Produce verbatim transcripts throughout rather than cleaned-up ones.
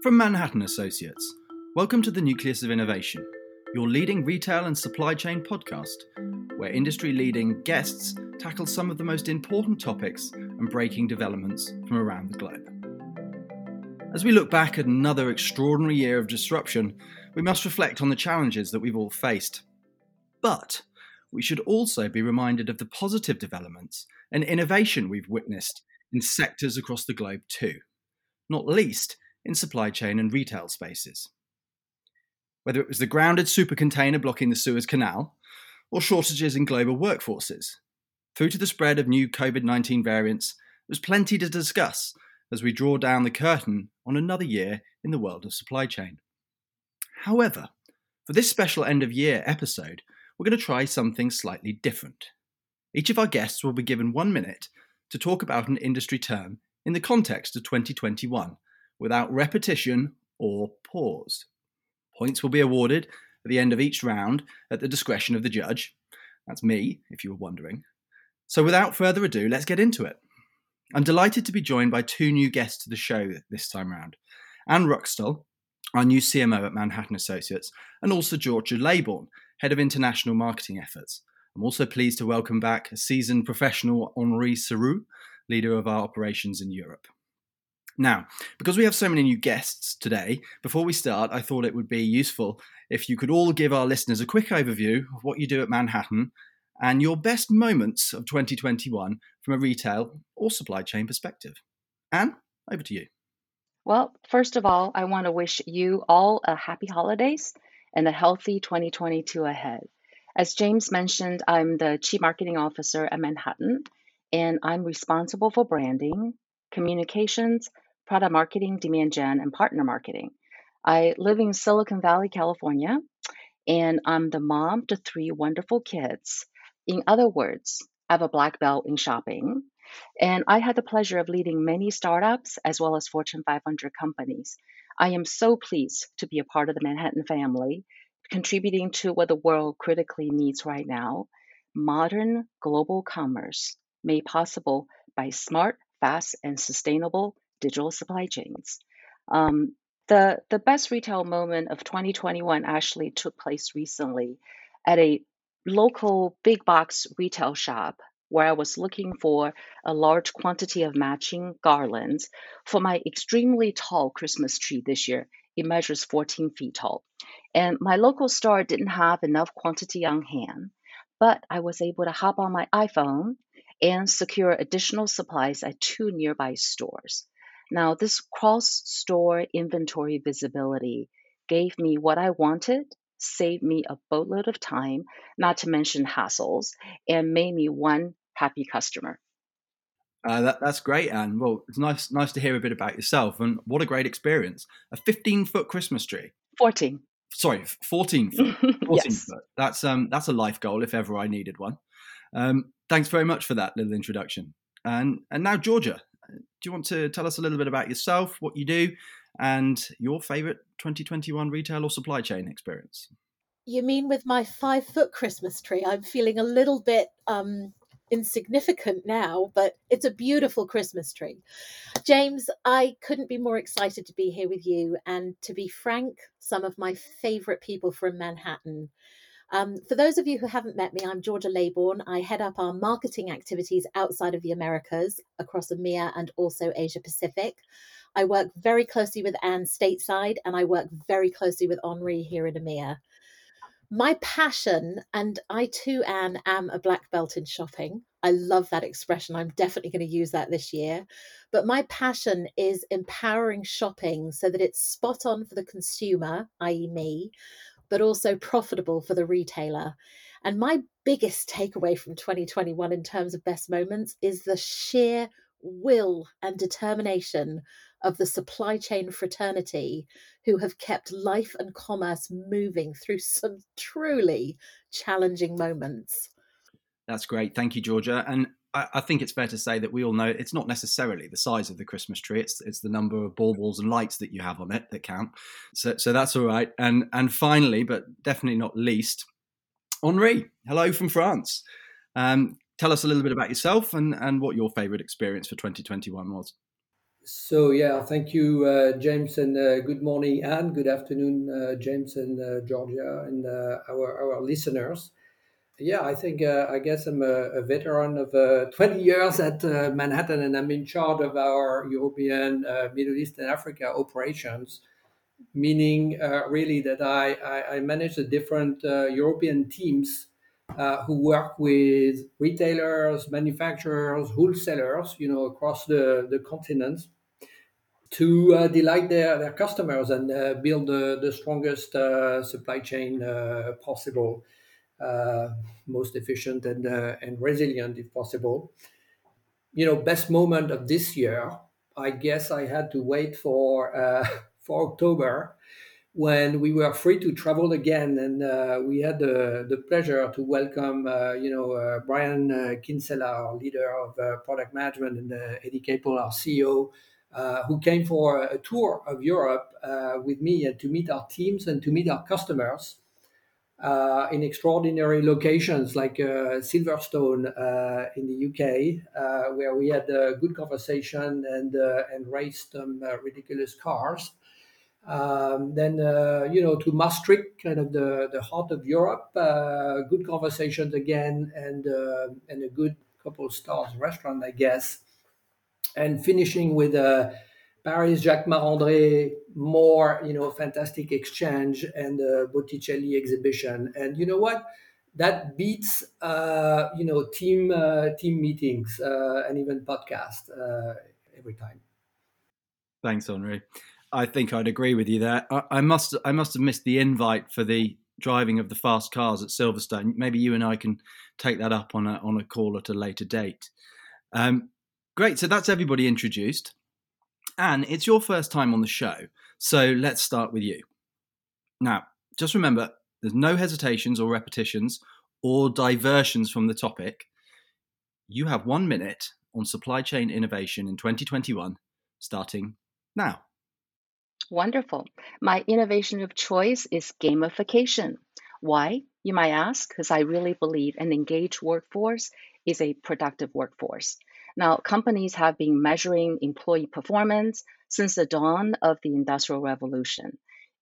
From Manhattan Associates, welcome to the Nucleus of Innovation, your leading retail and supply chain podcast, where industry-leading guests tackle some of the most important topics and breaking developments from around the globe. As we look back at another extraordinary year of disruption, we must reflect on the challenges that we've all faced. But we should also be reminded of the positive developments and innovation we've witnessed in sectors across the globe too, not least in supply chain and retail spaces. Whether it was the grounded supercontainer blocking the Suez Canal, or shortages in global workforces, through to the spread of new COVID nineteen variants, there's plenty to discuss as we draw down the curtain on another year in the world of supply chain. However, for this special end-of-year episode, we're going to try something slightly different. Each of our guests will be given one minute to talk about an industry term in the context of twenty twenty-one, without repetition or pause. Points will be awarded at the end of each round at the discretion of the judge. That's me, if you were wondering. So without further ado, let's get into it. I'm delighted to be joined by two new guests to the show this time round. Anne Rouxstall, our new C M O at Manhattan Associates, and also Georgia Laybourne, Head of International Marketing Efforts. I'm also pleased to welcome back a seasoned professional, Henri Seroux, leader of our operations in Europe. Now, because we have so many new guests today, before we start, I thought it would be useful if you could all give our listeners a quick overview of what you do at Manhattan and your best moments of twenty twenty-one from a retail or supply chain perspective. Anne, over to you. Well, first of all, I want to wish you all a happy holidays and a healthy twenty twenty-two ahead. As James mentioned, I'm the Chief Marketing Officer at Manhattan, and I'm responsible for branding, communications, product marketing, demand gen, and partner marketing. I live in Silicon Valley, California, and I'm the mom to three wonderful kids. In other words, I have a black belt in shopping, and I had the pleasure of leading many startups as well as Fortune five hundred companies. I am so pleased to be a part of the Manhattan family, contributing to what the world critically needs right now, modern global commerce made possible by smart, fast, and sustainable digital supply chains. Um, the, the best retail moment of twenty twenty-one actually took place recently at a local big box retail shop where I was looking for a large quantity of matching garlands for my extremely tall Christmas tree this year. It measures fourteen feet tall. And my local store didn't have enough quantity on hand, but I was able to hop on my iPhone and secure additional supplies at two nearby stores. Now, this cross-store inventory visibility gave me what I wanted, saved me a boatload of time, not to mention hassles, and made me one happy customer. Uh, that, that's great, Anne. Well, it's nice nice to hear a bit about yourself, and what a great experience. A fifteen-foot Christmas tree. fourteen. Sorry, fourteen foot. fourteen yes. foot. That's, um, that's a life goal if ever I needed one. Um, thanks very much for that little introduction. And and now, Georgia, do you want to tell us a little bit about yourself, what you do, and your favourite twenty twenty-one retail or supply chain experience? You mean with my five-foot Christmas tree? I'm feeling a little bit um, insignificant now, but it's a beautiful Christmas tree. James, I couldn't be more excited to be here with you. And to be frank, some of my favourite people from Manhattan. Um, for those of you who haven't met me, I'm Georgia Laybourne. I head up our marketing activities outside of the Americas, across EMEA and also Asia Pacific. I work very closely with Anne stateside, and I work very closely with Henri here in EMEA. My passion, and I too, Anne, am a black belt in shopping. I love that expression. I'm definitely going to use that this year. But my passion is empowering shopping so that it's spot on for the consumer, that is me, but also profitable for the retailer. And my biggest takeaway from twenty twenty-one in terms of best moments is the sheer will and determination of the supply chain fraternity who have kept life and commerce moving through some truly challenging moments. That's great. Thank you, Georgia. And I, I think it's fair to say that we all know it's not necessarily the size of the Christmas tree. It's it's the number of baubles and lights that you have on it that count. So so that's all right. And and finally, but definitely not least, Henri, hello from France. Um, tell us a little bit about yourself and, and what your favourite experience for twenty twenty-one was. So, yeah, thank you, uh, James, and uh, good morning, Anne. Good afternoon, uh, James and uh, Georgia and uh, our, our listeners. Yeah, I think uh, I guess I'm a, a veteran of uh, twenty years at uh, Manhattan, and I'm in charge of our European, uh, Middle East and Africa operations, meaning uh, really that I, I, I manage the different uh, European teams uh, who work with retailers, manufacturers, wholesalers, you know, across the, the continents, to uh, delight their, their customers and uh, build the, the strongest uh, supply chain uh, possible, uh, most efficient and uh, and resilient if possible. You know, best moment of this year, I guess I had to wait for uh, for October, when we were free to travel again, and uh, we had the, the pleasure to welcome, uh, you know, uh, Brian uh, Kinsella, our leader of uh, product management, and uh, Eddie Capel, our C E O, Uh, who came for a tour of Europe uh, with me, and to meet our teams and to meet our customers uh, in extraordinary locations like uh, Silverstone uh, in the U K, uh, where we had a good conversation and uh, and raced some uh, ridiculous cars. Um, then, uh, you know, to Maastricht, kind of the, the heart of Europe, uh, good conversations again, and uh, and a good couple stars restaurant, I guess. And finishing with uh, Paris, Jacques Marandré, more, you know, fantastic exchange, and uh, Botticelli exhibition. And you know what? That beats, uh, you know, team uh, team meetings uh, and even podcasts uh, every time. Thanks, Henri. I think I'd agree with you there. I, I must I must have missed the invite for the driving of the fast cars at Silverstone. Maybe you and I can take that up on a, on a call at a later date. Um, Great. So that's everybody introduced. Anne, it's your first time on the show, so let's start with you. Now, just remember, there's no hesitations or repetitions or diversions from the topic. You have one minute on supply chain innovation in twenty twenty-one, starting now. Wonderful. My innovation of choice is gamification. Why, you might ask? Because I really believe an engaged workforce is a productive workforce. Now, companies have been measuring employee performance since the dawn of the Industrial Revolution.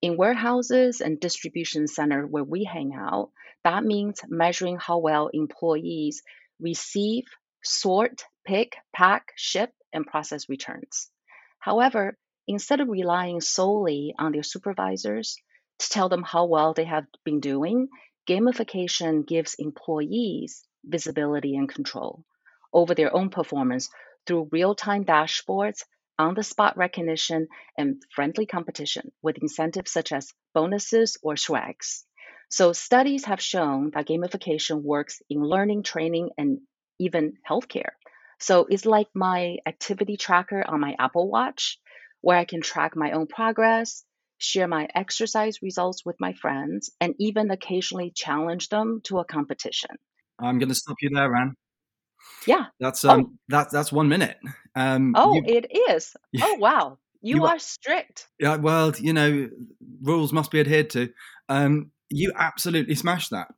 In warehouses and distribution centers where we hang out, that means measuring how well employees receive, sort, pick, pack, ship, and process returns. However, instead of relying solely on their supervisors to tell them how well they have been doing, gamification gives employees visibility and control over their own performance through real-time dashboards, on-the-spot recognition, and friendly competition with incentives such as bonuses or swags. So studies have shown that gamification works in learning, training, and even healthcare. So it's like my activity tracker on my Apple Watch, where I can track my own progress, share my exercise results with my friends, and even occasionally challenge them to a competition. I'm going to stop you there, Anne. Yeah, that's um, oh. that's that's one minute. Um, oh, you, it is. You, oh, wow, you, you are, are strict. Yeah, well, you know, rules must be adhered to. Um, you absolutely smashed that.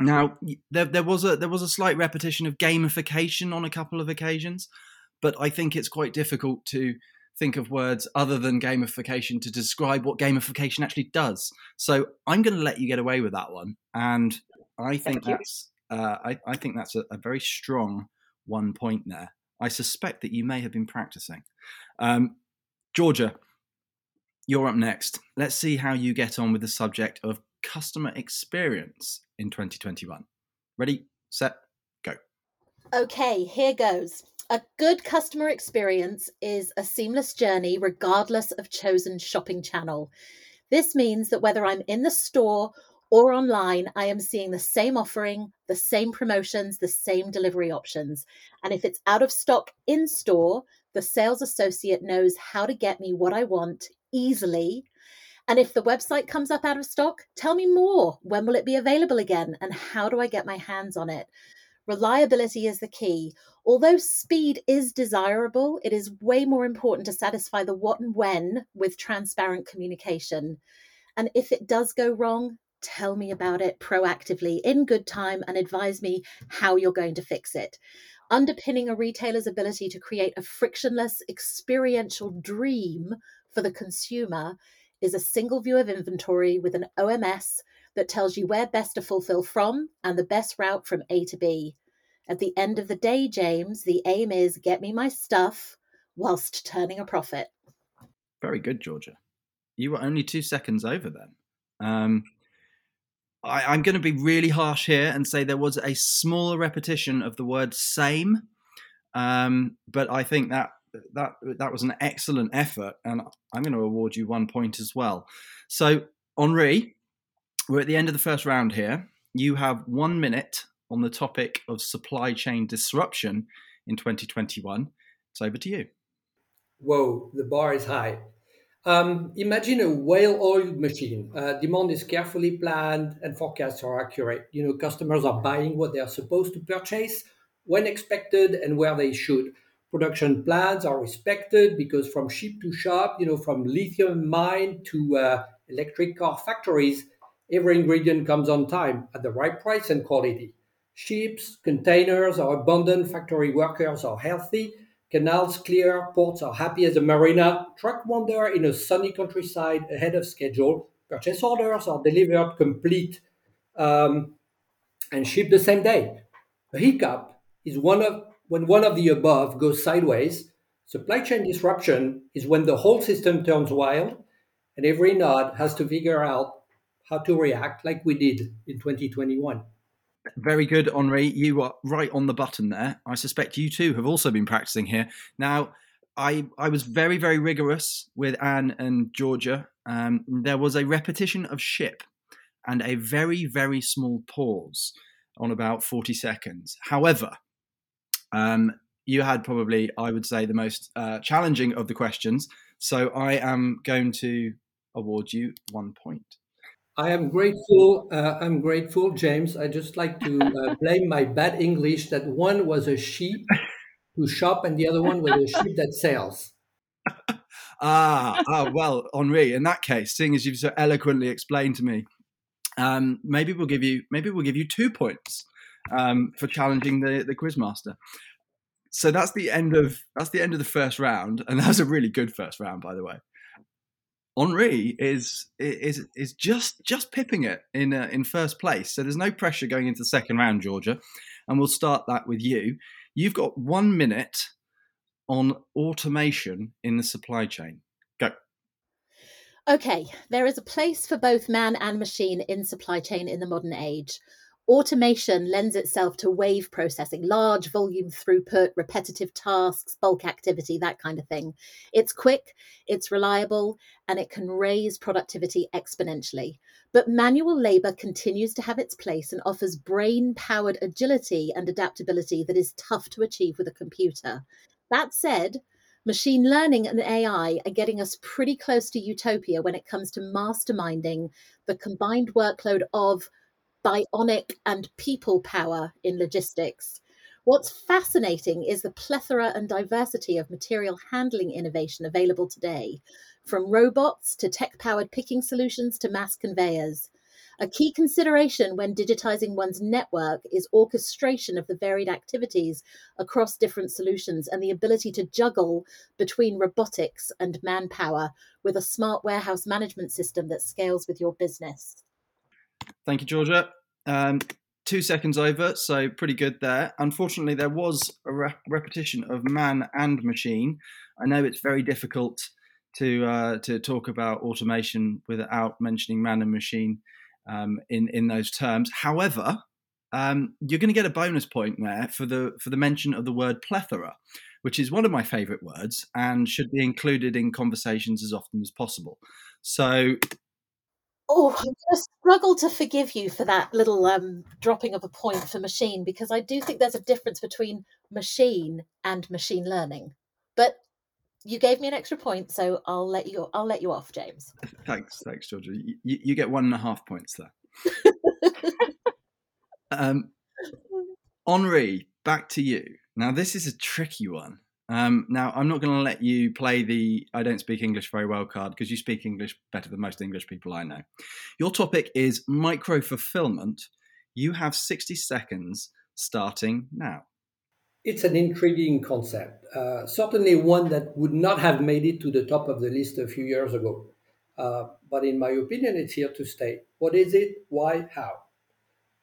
Now, there there was a there was a slight repetition of gamification on a couple of occasions, but I think it's quite difficult to think of words other than gamification to describe what gamification actually does. So I'm going to let you get away with that one, and I think that's. Uh, I, I think that's a, a very strong one point there. I suspect that you may have been practicing. Um, Georgia, you're up next. Let's see how you get on with the subject of customer experience in twenty twenty-one. Ready, set, go. Okay, here goes. A good customer experience is a seamless journey regardless of chosen shopping channel. This means that whether I'm in the store or online, I am seeing the same offering, the same promotions, the same delivery options. And if it's out of stock in store, the sales associate knows how to get me what I want easily. And if the website comes up out of stock, tell me more. When will it be available again? And how do I get my hands on it? Reliability is the key. Although speed is desirable, it is way more important to satisfy the what and when with transparent communication. And if it does go wrong, tell me about it proactively in good time and advise me how you're going to fix it. underpinning a retailer's ability to create a frictionless experiential dream for the consumer is a single view of inventory with an O M S that tells you where best to fulfill from and the best route from A to B. At the end of the day, James, the aim is get me my stuff whilst turning a profit. Very good, Georgia. You were only two seconds over then. Um, I, I'm going to be really harsh here and say there was a smaller repetition of the word same, um, but I think that that that was an excellent effort, and I'm going to award you one point as well. So, Henri, we're at the end of the first round here. You have one minute on the topic of supply chain disruption in twenty twenty-one. It's over to you. Whoa, the bar is high. Um, imagine a well-oiled machine. Uh, demand is carefully planned and forecasts are accurate. You know, customers are buying what they are supposed to purchase, when expected and where they should. Production plans are respected because from ship to shop, you know, from lithium mine to uh, electric car factories, every ingredient comes on time at the right price and quality. Ships, containers are abundant, factory workers are healthy, canals clear, ports are happy as a marina, truck wander in a sunny countryside ahead of schedule, purchase orders are delivered complete um, and shipped the same day. A hiccup is one of when one of the above goes sideways. Supply chain disruption is when the whole system turns wild and every nod has to figure out how to react like we did in twenty twenty-one. Very good, Henri. You are right on the button there. I suspect you too have also been practicing here. Now, I I was very, very rigorous with Anne and Georgia. Um, there was a repetition of ship and a very, very small pause on about forty seconds. However, um, you had probably, I would say, the most uh, challenging of the questions. So I am going to award you one point. I am grateful. Uh, I'm grateful, James. I just like to uh, blame my bad English that one was a sheep to shop and the other one was a sheep that sells. ah, ah, well, Henri, in that case, seeing as you've so eloquently explained to me, um, maybe we'll give you maybe we'll give you two points um, for challenging the the quizmaster. So that's the end of that's the end of the first round, and that was a really good first round, by the way. Henri is is is just just pipping it in uh, in first place, so there's no pressure going into the second round, Georgia, and we'll start that with you. You've got one minute on automation in the supply chain. Go. Okay, there is a place for both man and machine in supply chain in the modern age. Automation lends itself to wave processing, large volume throughput, repetitive tasks, bulk activity, that kind of thing. It's quick, it's reliable, and it can raise productivity exponentially. But manual labour continues to have its place and offers brain-powered agility and adaptability that is tough to achieve with a computer. That said, machine learning and A I are getting us pretty close to utopia when it comes to masterminding the combined workload of bionic and people power in logistics. What's fascinating is the plethora and diversity of material handling innovation available today, from robots to tech-powered picking solutions to mass conveyors. A key consideration when digitizing one's network is orchestration of the varied activities across different solutions and the ability to juggle between robotics and manpower with a smart warehouse management system that scales with your business. Thank you, Georgia. Um, two seconds over, so pretty good there. Unfortunately, there was a re- repetition of man and machine. I know it's very difficult to uh, to talk about automation without mentioning man and machine um, in in those terms. However, um, you're going to get a bonus point there for the for the mention of the word plethora, which is one of my favourite words and should be included in conversations as often as possible. So. Oh, I'm going to struggle to forgive you for that little um, dropping of a point for machine, because I do think there's a difference between machine and machine learning. But you gave me an extra point, so I'll let you I'll let you off, James. Thanks, thanks, Georgia. You, you get one and a half points there. um, Henri, back to you. Now, this is a tricky one. Um, now, I'm not going to let you play the I don't speak English very well card, because you speak English better than most English people I know. Your topic is micro-fulfillment. You have sixty seconds starting now. It's an intriguing concept, uh, certainly one that would not have made it to the top of the list a few years ago. Uh, but in my opinion, it's here to stay. What is it? Why? How?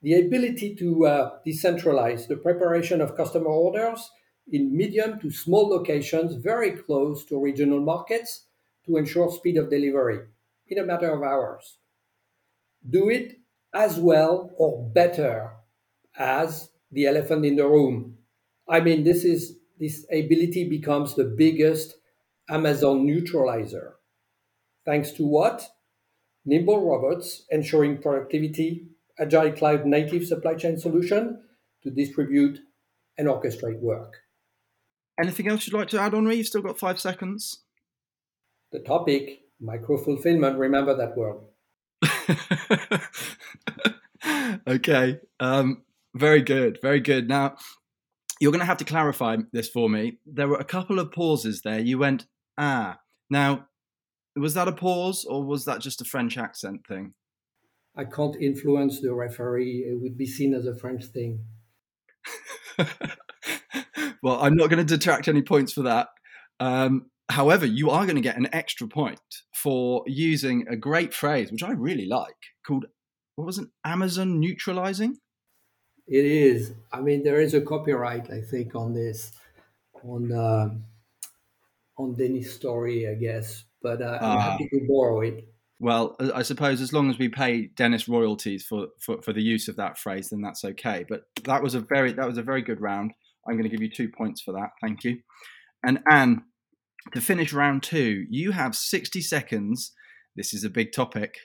The ability to uh, decentralize the preparation of customer orders in medium to small locations very close to regional markets to ensure speed of delivery in a matter of hours. Do it as well or better as the elephant in the room. I mean, this is this ability becomes the biggest Amazon neutralizer. Thanks to what? Nimble robots ensuring productivity, agile cloud native supply chain solution to distribute and orchestrate work. Anything else you'd like to add, Henri? You've still got five seconds. The topic, micro-fulfillment, remember that word. Okay, um, very good, very good. Now, you're going to have to clarify this for me. There were a couple of pauses there. You went, ah. Now, was that a pause or was that just a French accent thing? I can't influence the referee. It would be seen as a French thing. Well, I'm not going to detract any points for that. Um, however, you are going to get an extra point for using a great phrase, which I really like, called, what was it, Amazon neutralizing? It is. I mean, there is a copyright, I think, on this, on uh, on Dennis' story, I guess. But uh, I'm uh, happy to borrow it. Well, I suppose as long as we pay Dennis royalties for, for, for the use of that phrase, then that's okay. But that was a very that was a very good round. I'm going to give you two points for that. Thank you. And Anne, to finish round two, you have sixty seconds. This is a big topic.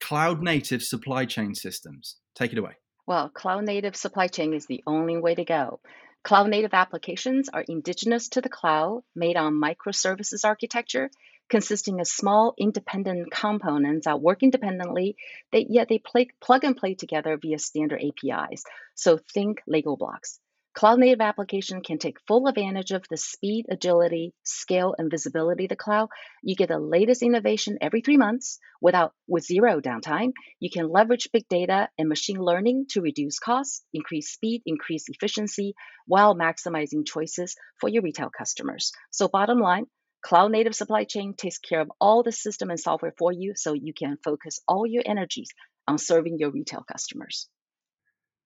Cloud-native supply chain systems. Take it away. Well, cloud-native supply chain is the only way to go. Cloud-native applications are indigenous to the cloud, made on microservices architecture, consisting of small independent components that work independently, they, yet they play, plug and play together via standard A P Is. So think Lego blocks. Cloud-native application can take full advantage of the speed, agility, scale, and visibility of the cloud. You get the latest innovation every three months without with zero downtime. You can leverage big data and machine learning to reduce costs, increase speed, increase efficiency, while maximizing choices for your retail customers. So bottom line, cloud-native supply chain takes care of all the system and software for you, so you can focus all your energies on serving your retail customers.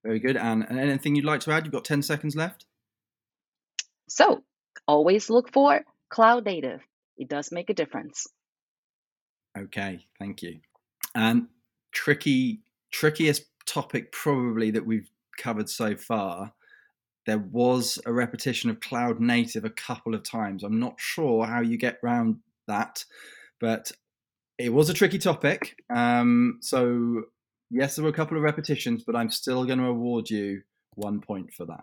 Very good, Anne. And anything you'd like to add? You've got ten seconds left. So always look for cloud native. It does make a difference. Okay, thank you. Um, tricky, trickiest topic probably that we've covered so far. There was a repetition of cloud native a couple of times. I'm not sure how you get around that, but it was a tricky topic. Um, so... Yes, there were a couple of repetitions, but I'm still going to award you one point for that.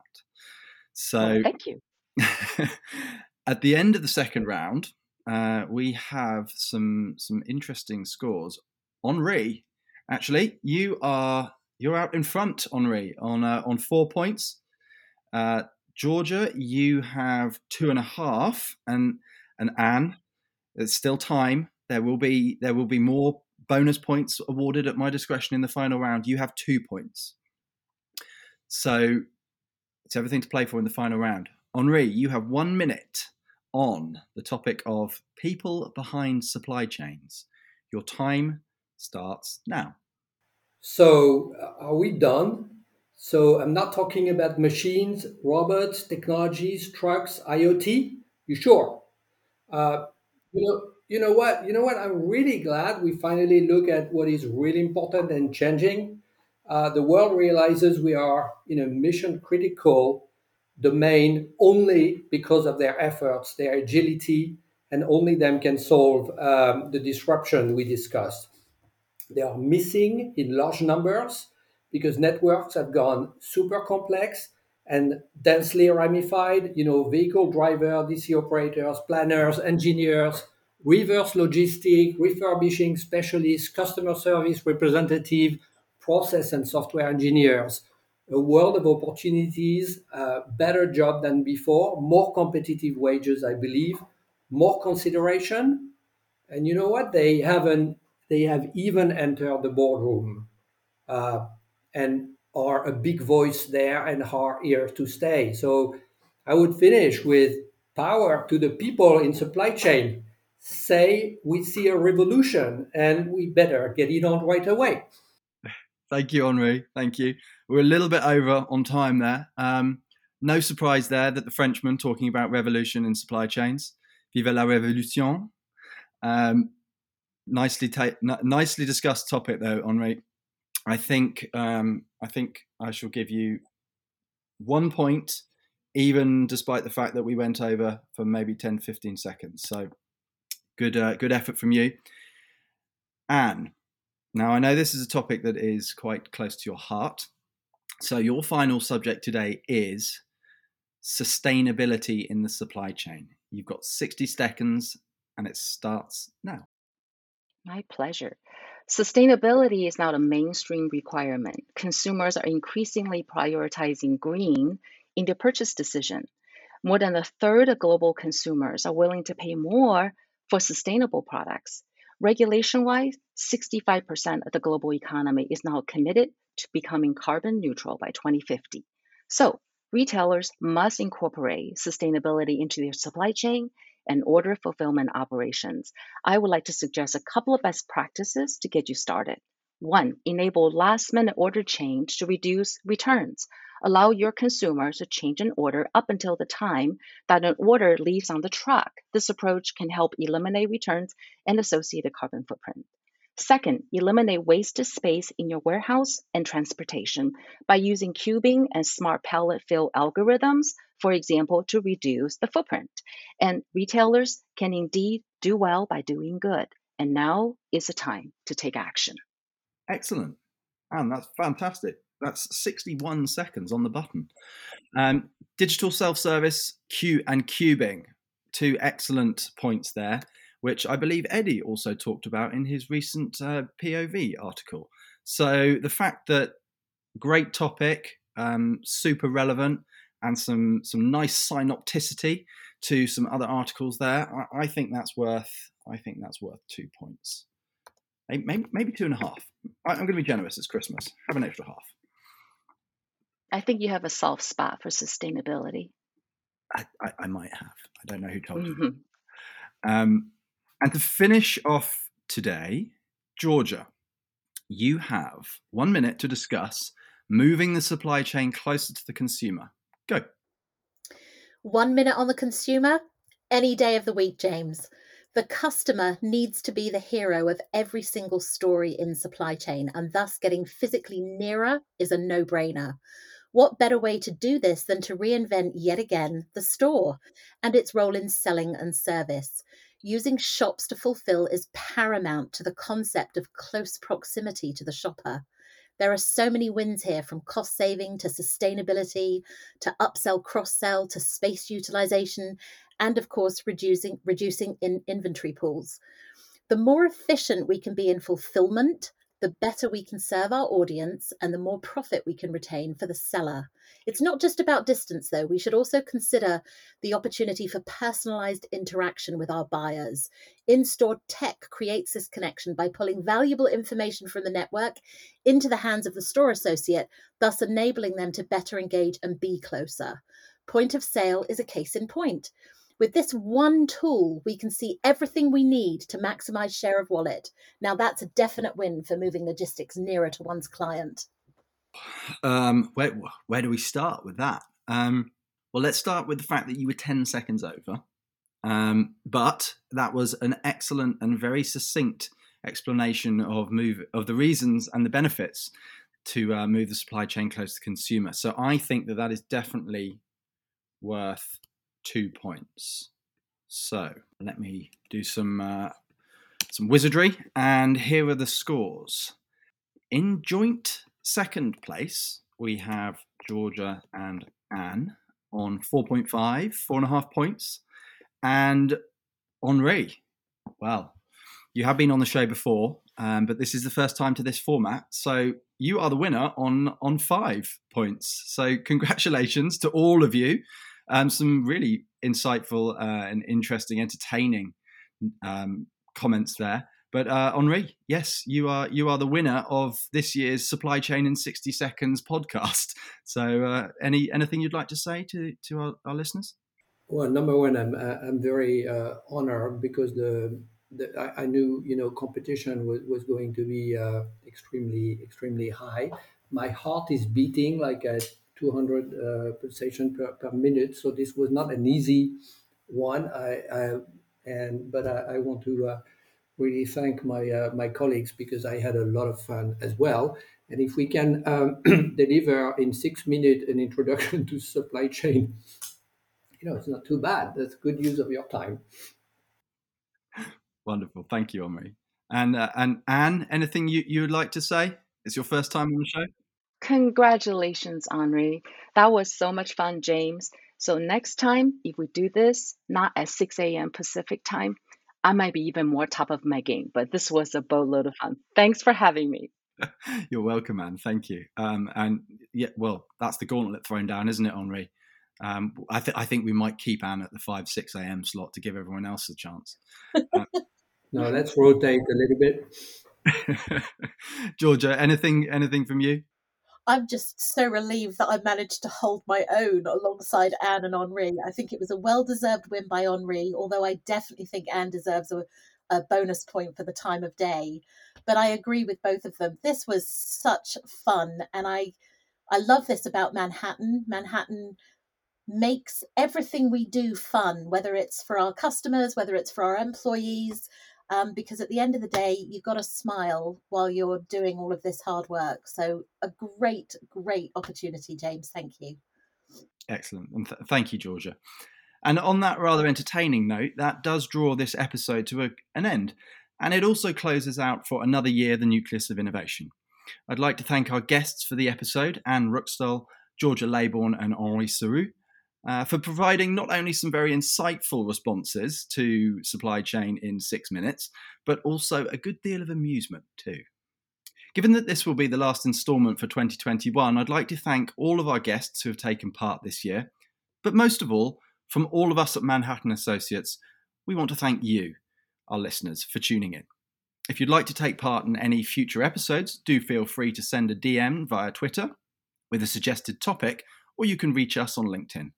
So, oh, thank you. At the end of the second round, uh, we have some some interesting scores. Henri, actually, you are you're out in front, Henri, on uh, on four points. Uh, Georgia, you have two and a half, and and Anne, it's still time. There will be there will be more bonus points awarded at my discretion in the final round. You have two points. So it's everything to play for in the final round. Henri, you have one minute on the topic of people behind supply chains. Your time starts now. So are we done? So I'm not talking about machines, robots, technologies, trucks, IoT. You sure? Uh, you know, You know what? You know what? I'm really glad we finally look at what is really important and changing. Uh, the world realizes we are in a mission-critical domain only because of their efforts, their agility, and only them can solve um, the disruption we discussed. They are missing in large numbers because networks have gone super complex and densely ramified. You know, vehicle drivers, D C operators, planners, engineers, reverse logistic, refurbishing specialists, customer service representative, process and software engineers. A world of opportunities, uh, better job than before, more competitive wages, I believe, more consideration. And you know what? They haven't, they have even entered the boardroom uh, and are a big voice there and are here to stay. So I would finish with power to the people in supply chain. Say we see a revolution and we better get it on right away. Thank you, Henri. Thank you. We're a little bit over on time there. Um, no surprise there that the Frenchman talking about revolution in supply chains. Vive la révolution. Um, nicely, ta- n- nicely discussed topic though, Henri. I think um, I think I shall give you one point, even despite the fact that we went over for maybe ten, fifteen seconds. So good, uh, good effort from you, Anne. Now I know this is a topic that is quite close to your heart. So your final subject today is sustainability in the supply chain. You've got sixty seconds, and it starts now. My pleasure. Sustainability is now a mainstream requirement. Consumers are increasingly prioritizing green in their purchase decision. More than a third of global consumers are willing to pay more for sustainable products. Regulation-wise, sixty-five percent of the global economy is now committed to becoming carbon neutral by twenty fifty. So retailers must incorporate sustainability into their supply chain and order fulfillment operations. I would like to suggest a couple of best practices to get you started. One, enable last-minute order change to reduce returns. Allow your consumers to change an order up until the time that an order leaves on the truck. This approach can help eliminate returns and associated carbon footprint. Second, eliminate wasted space in your warehouse and transportation by using cubing and smart pallet fill algorithms, for example, to reduce the footprint. And retailers can indeed do well by doing good. And now is the time to take action. Excellent. And that's fantastic. That's sixty-one seconds on the button. Um, digital self-service, Q and cubing. Two excellent points there, which I believe Eddie also talked about in his recent uh, P O V article. So the fact that great topic, um, super relevant, and some some nice synopticity to some other articles there. I, I think that's worth. I think that's worth two points, maybe maybe two and a half. I, I'm going to be generous. It's Christmas. Have an extra half. I think you have a soft spot for sustainability. I, I, I might have. I don't know who told mm-hmm. you. Um, And to finish off today, Georgia, you have one minute to discuss moving the supply chain closer to the consumer. Go. One minute on the consumer, any day of the week, James. The customer needs to be the hero of every single story in supply chain, and thus getting physically nearer is a no-brainer. What better way to do this than to reinvent yet again the store and its role in selling and service? Using shops to fulfill is paramount to the concept of close proximity to the shopper. There are so many wins here, from cost saving to sustainability, to upsell, cross-sell, to space utilization, and of course, reducing, reducing in inventory pools. The more efficient we can be in fulfillment, the better we can serve our audience and the more profit we can retain for the seller. It's not just about distance, though. We should also consider the opportunity for personalized interaction with our buyers. In-store tech creates this connection by pulling valuable information from the network into the hands of the store associate, thus enabling them to better engage and be closer. Point of sale is a case in point. With this one tool, we can see everything we need to maximize share of wallet. Now, that's a definite win for moving logistics nearer to one's client. Um, where, where do we start with that? Um, well, let's start with the fact that you were ten seconds over. Um, but that was an excellent and very succinct explanation of move of the reasons and the benefits to uh, move the supply chain close to the consumer. So I think that that is definitely worth two points. So let me do some uh, some wizardry. And here are the scores. In joint second place, we have Georgia and Anne on four point five, four and a half points. And Henri, well, you have been on the show before, um, but this is the first time to this format. So you are the winner on, on five points. So congratulations to all of you. Um, some really insightful uh, and interesting, entertaining um, comments there. But uh, Henri, yes, you are you are the winner of this year's Supply Chain in sixty Seconds podcast. So, uh, any anything you'd like to say to to our, our listeners? Well, number one, I'm I'm very uh, honored because the, the I, I knew you know competition was, was going to be uh, extremely extremely high. My heart is beating like at two hundred uh, pulsation per, per minute, so this was not an easy one. I, I and but I, I want to. Uh, really thank my uh, my colleagues because I had a lot of fun as well. And if we can um, deliver in six minutes an introduction to supply chain, you know, it's not too bad. That's good use of your time. Wonderful. Thank you, Henri. And, uh, and Anne, anything you, you would like to say? It's your first time on the show. Congratulations, Henri. That was so much fun, James. So next time, if we do this, not at six a.m. Pacific time, I might be even more top of my game, but this was a boatload of fun. Thanks for having me. You're welcome, Anne. Thank you. Um, and yeah, well, that's the gauntlet thrown down, isn't it, Henri? Um, I, th- I think we might keep Anne at the five, six a.m. slot to give everyone else a chance. Um, no, let's rotate a little bit. Georgia, anything, anything from you? I'm just so relieved that I managed to hold my own alongside Anne and Henri. I think it was a well-deserved win by Henri, although I definitely think Anne deserves a, a bonus point for the time of day. But I agree with both of them. This was such fun. And I, I love this about Manhattan. Manhattan makes everything we do fun, whether it's for our customers, whether it's for our employees, Um, because at the end of the day, you've got to smile while you're doing all of this hard work. So a great, great opportunity, James. Thank you. Excellent. And th- thank you, Georgia. And on that rather entertaining note, that does draw this episode to a, an end. And it also closes out for another year the Nucleus of Innovation. I'd like to thank our guests for the episode, Anne Rouxstall, Georgia Laybourne and Henri Seroux, Uh, for providing not only some very insightful responses to supply chain in six minutes, but also a good deal of amusement too. Given that this will be the last instalment for twenty twenty-one, I'd like to thank all of our guests who have taken part this year. But most of all, from all of us at Manhattan Associates, we want to thank you, our listeners, for tuning in. If you'd like to take part in any future episodes, do feel free to send a D M via Twitter with a suggested topic, or you can reach us on LinkedIn.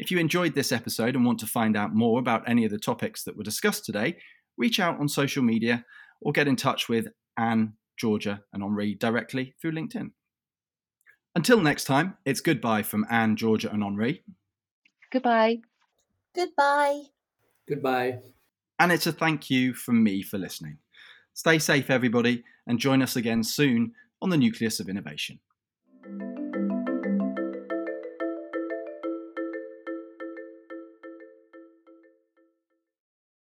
If you enjoyed this episode and want to find out more about any of the topics that were discussed today, reach out on social media or get in touch with Anne, Georgia, and Henri directly through LinkedIn. Until next time, it's goodbye from Anne, Georgia, and Henri. Goodbye. Goodbye. Goodbye. And it's a thank you from me for listening. Stay safe, everybody, and join us again soon on the Nucleus of Innovation.